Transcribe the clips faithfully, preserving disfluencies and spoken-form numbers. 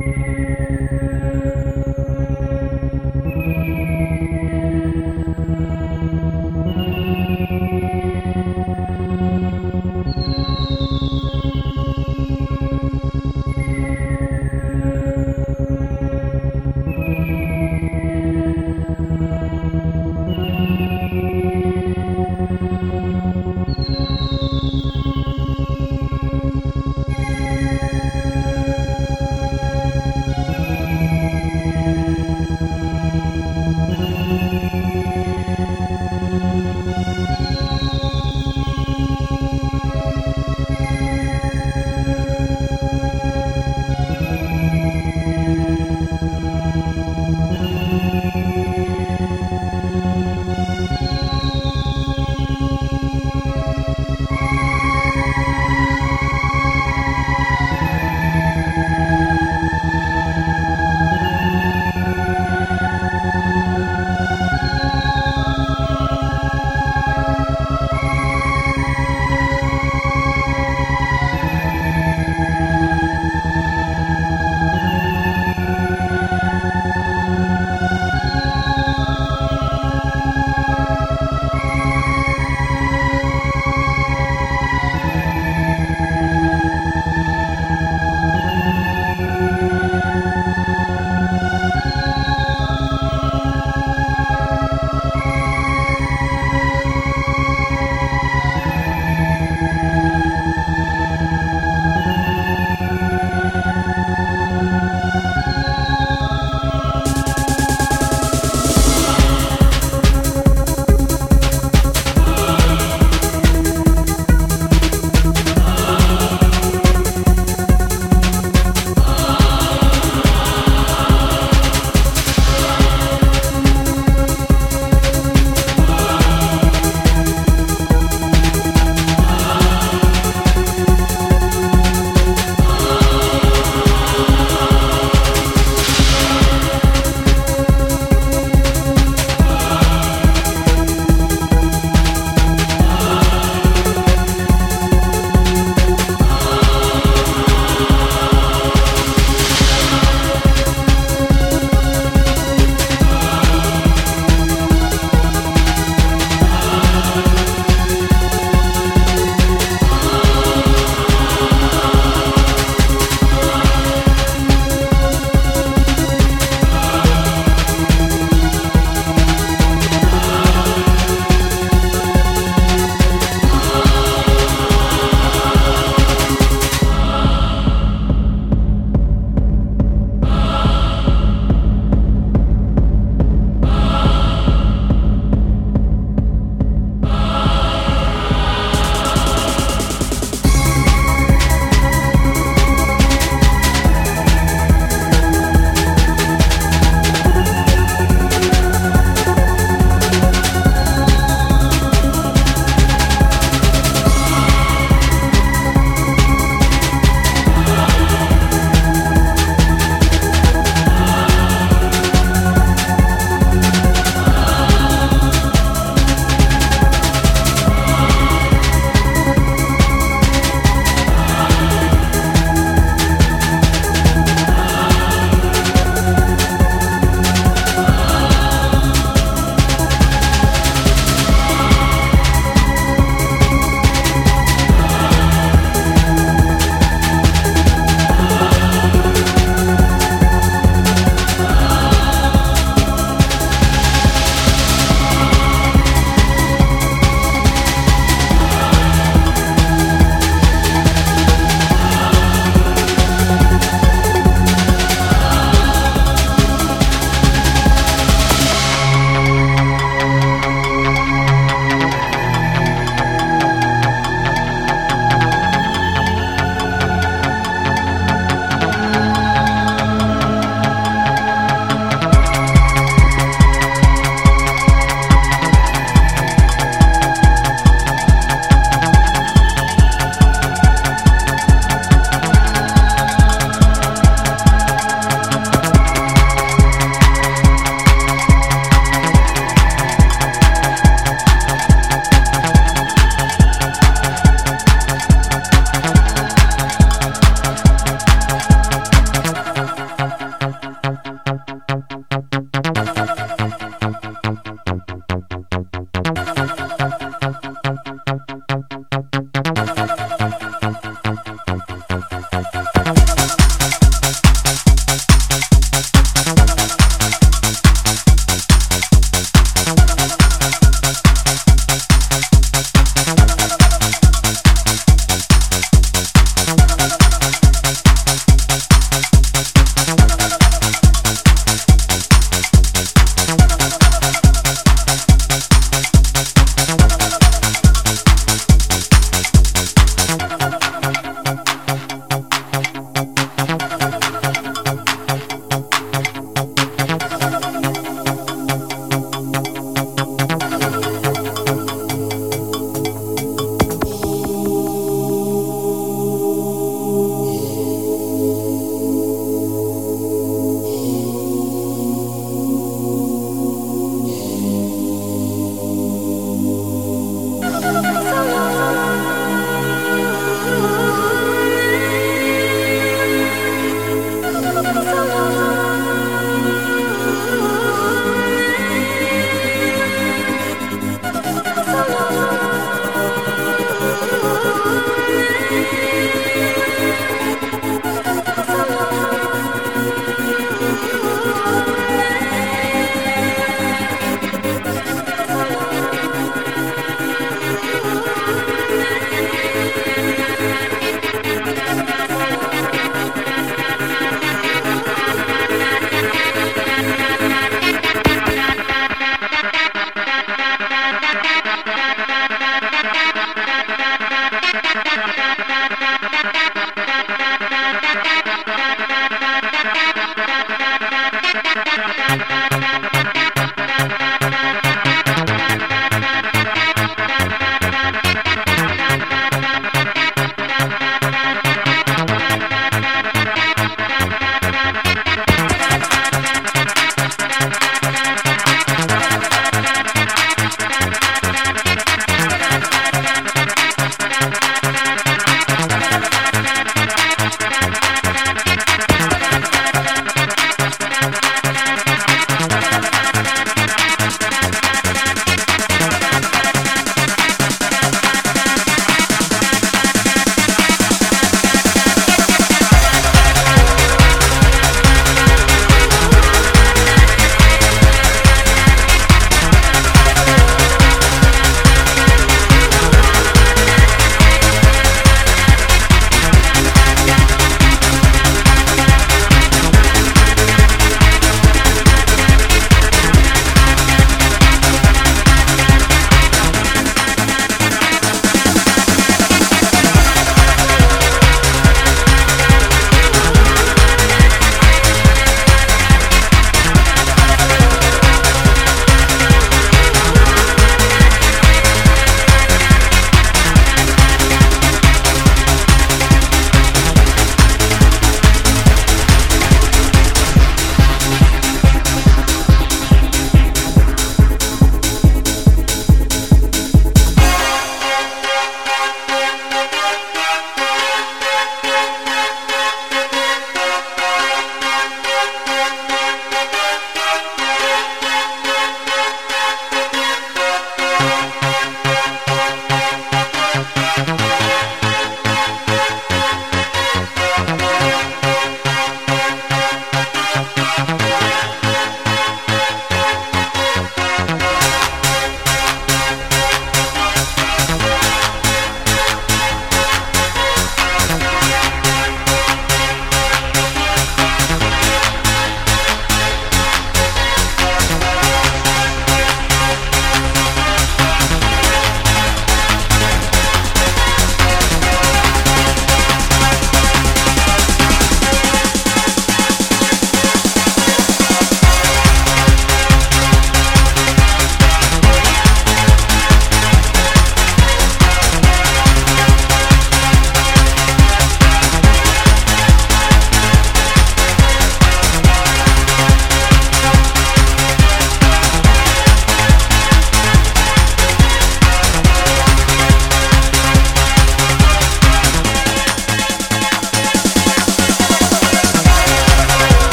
We'll be right back.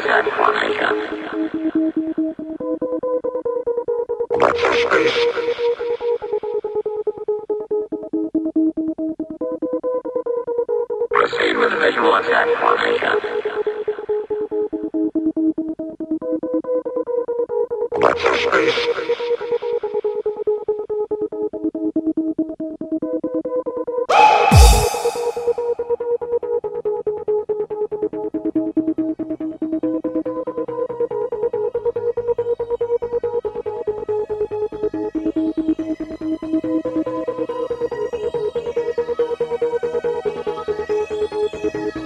suicide formation. What's your space? Proceed with visual attack formation. What's your space?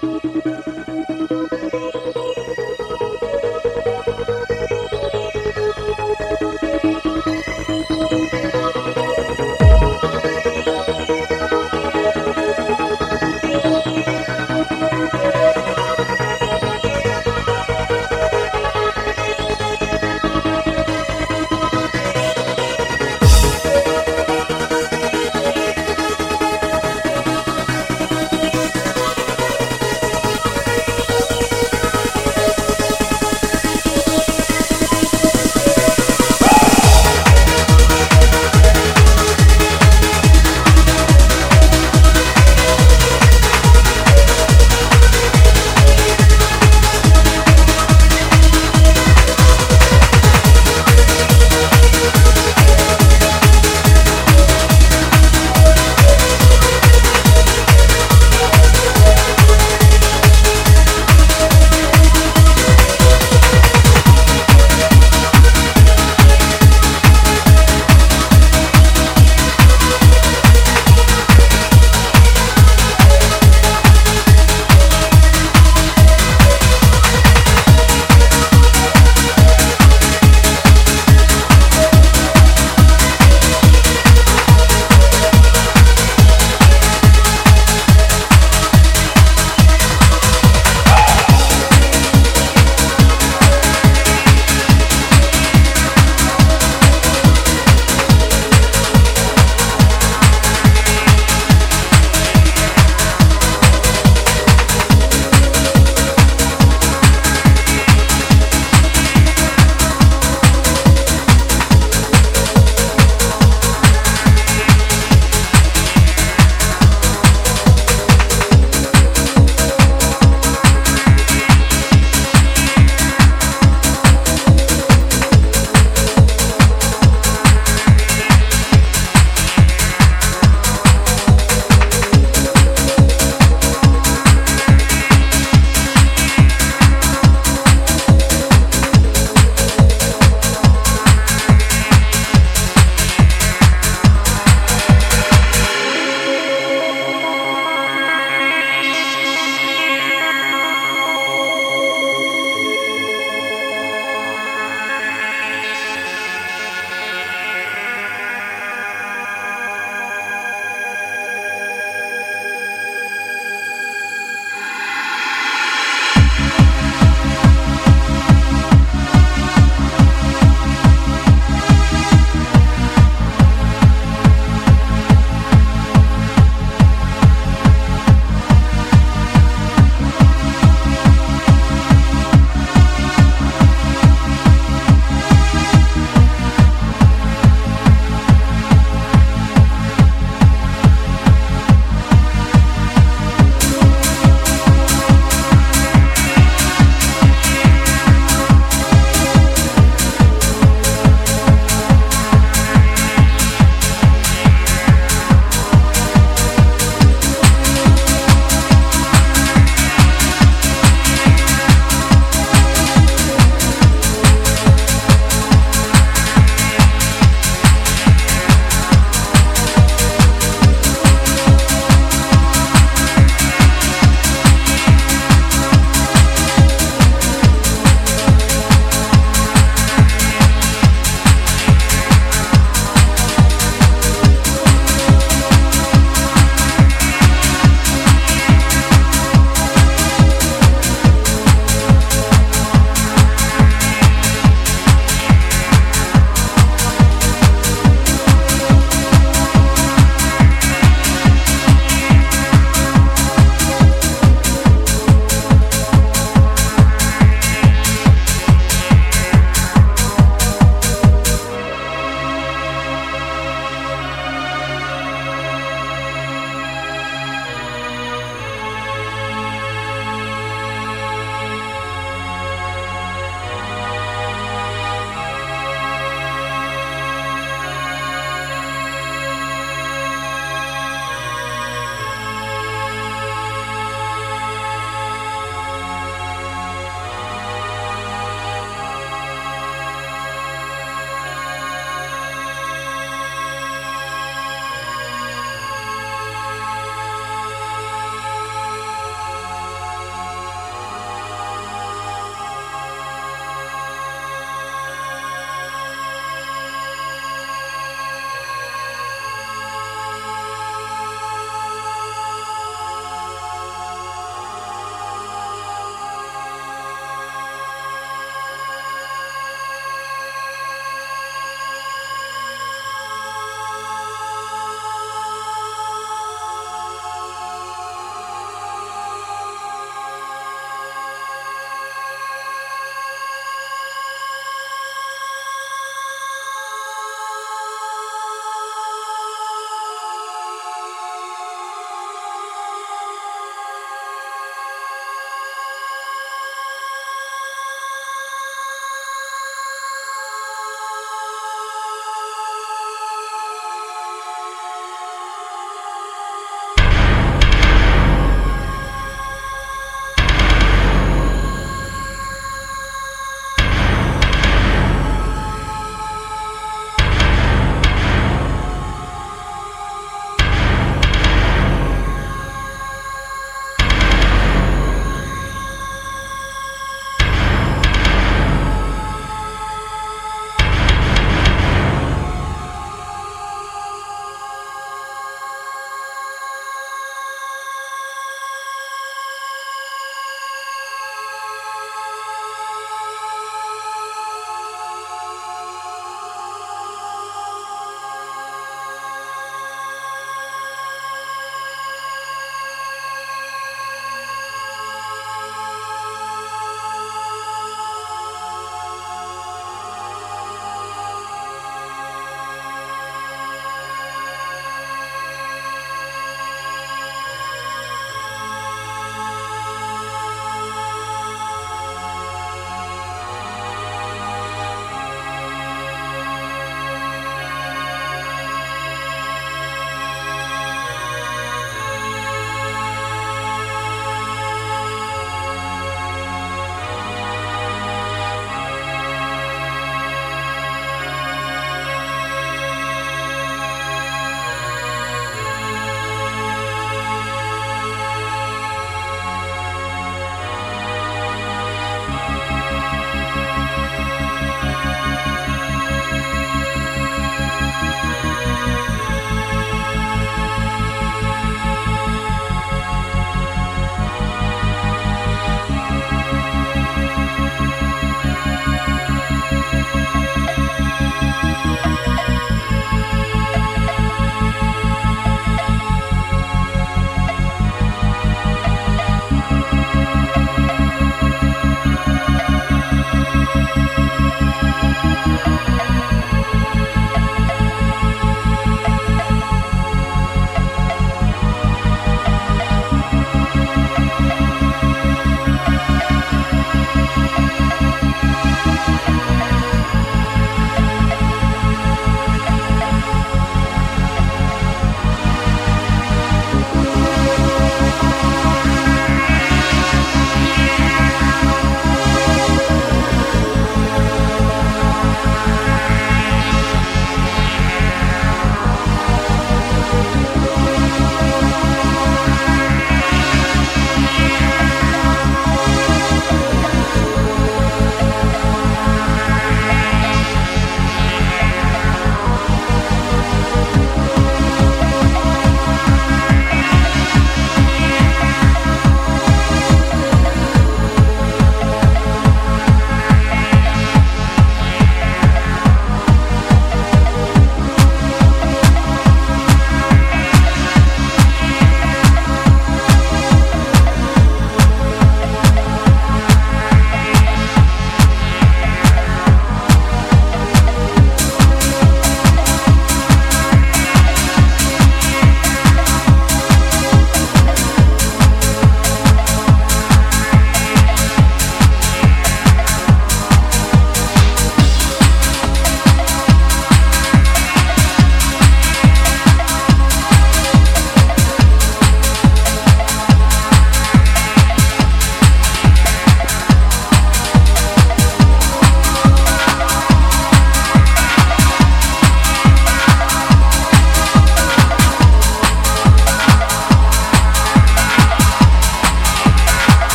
Thank you.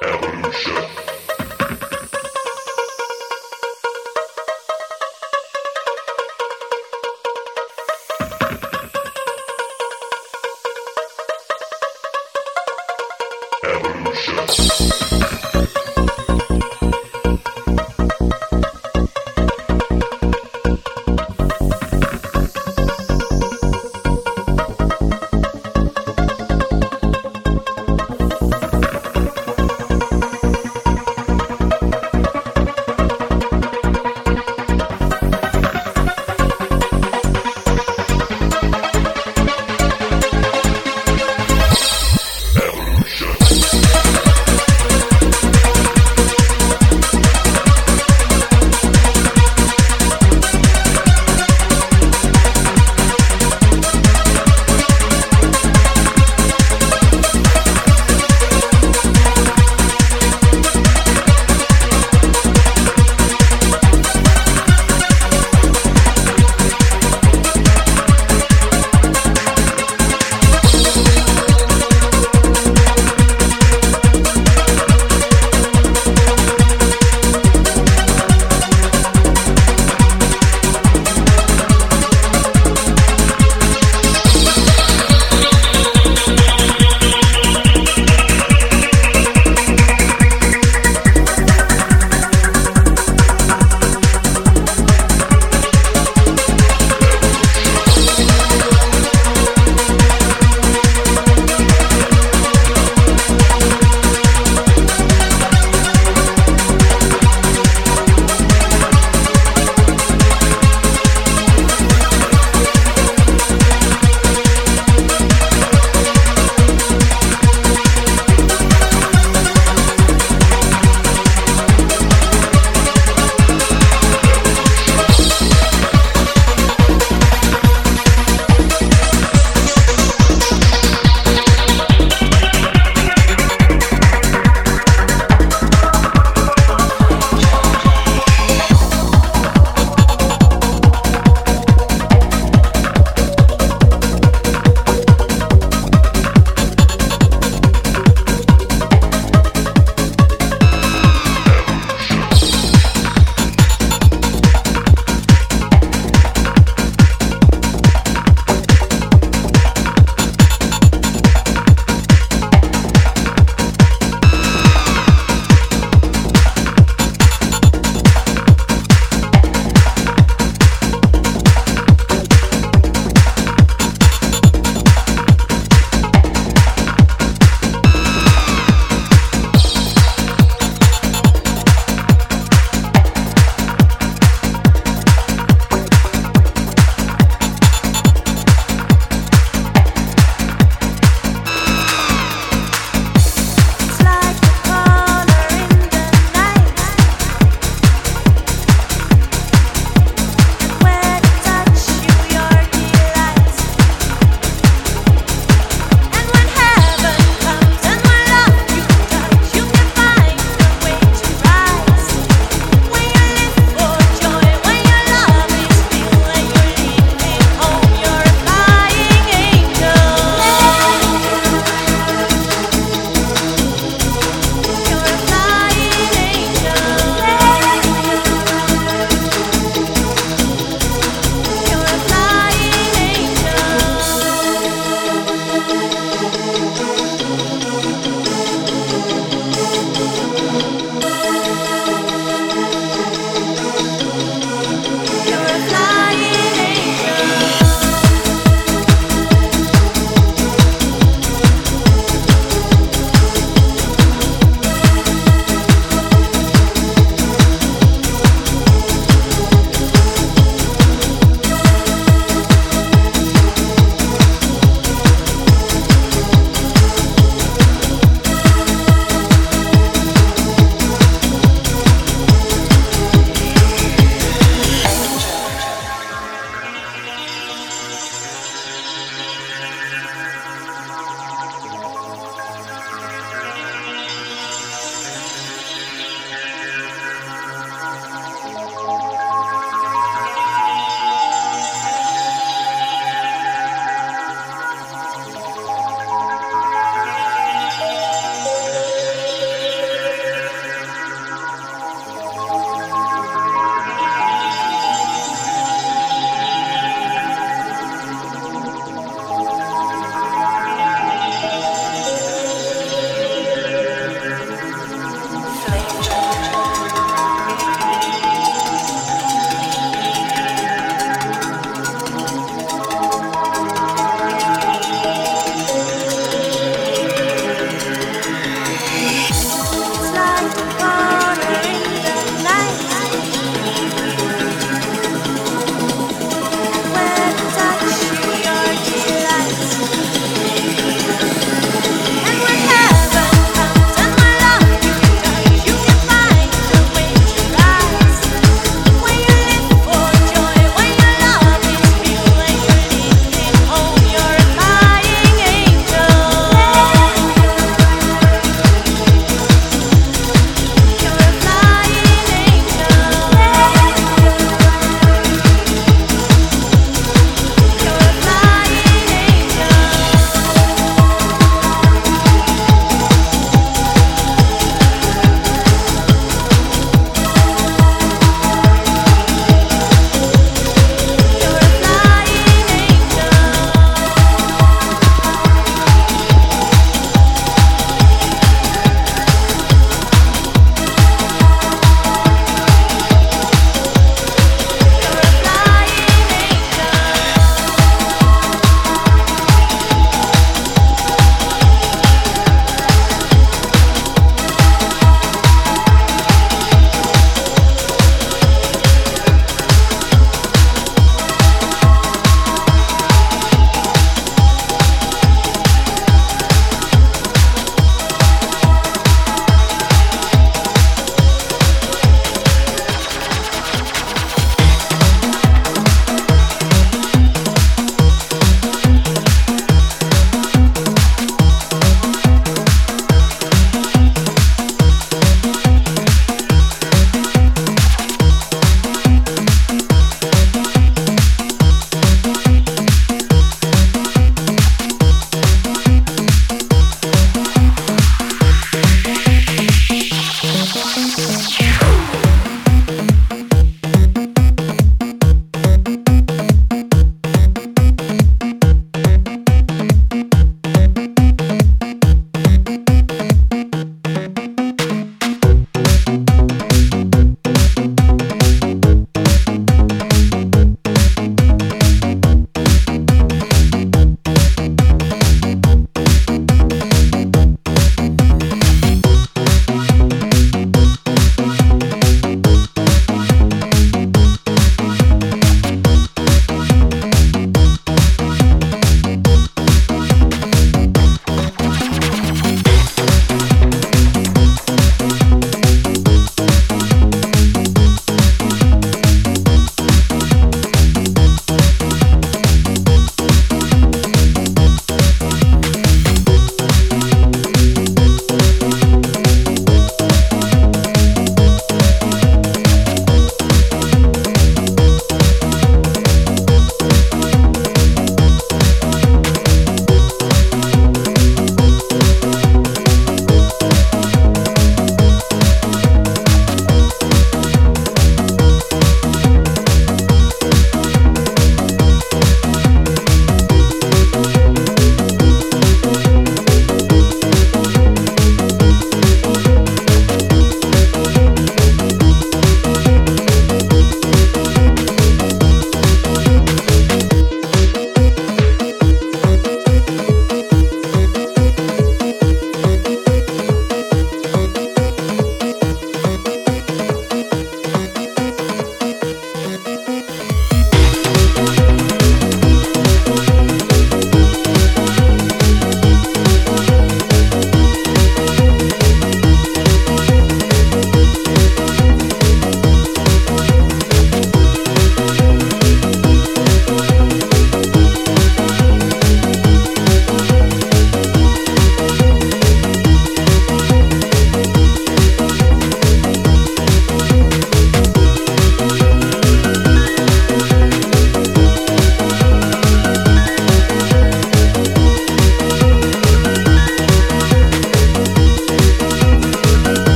Evolution. Evolution.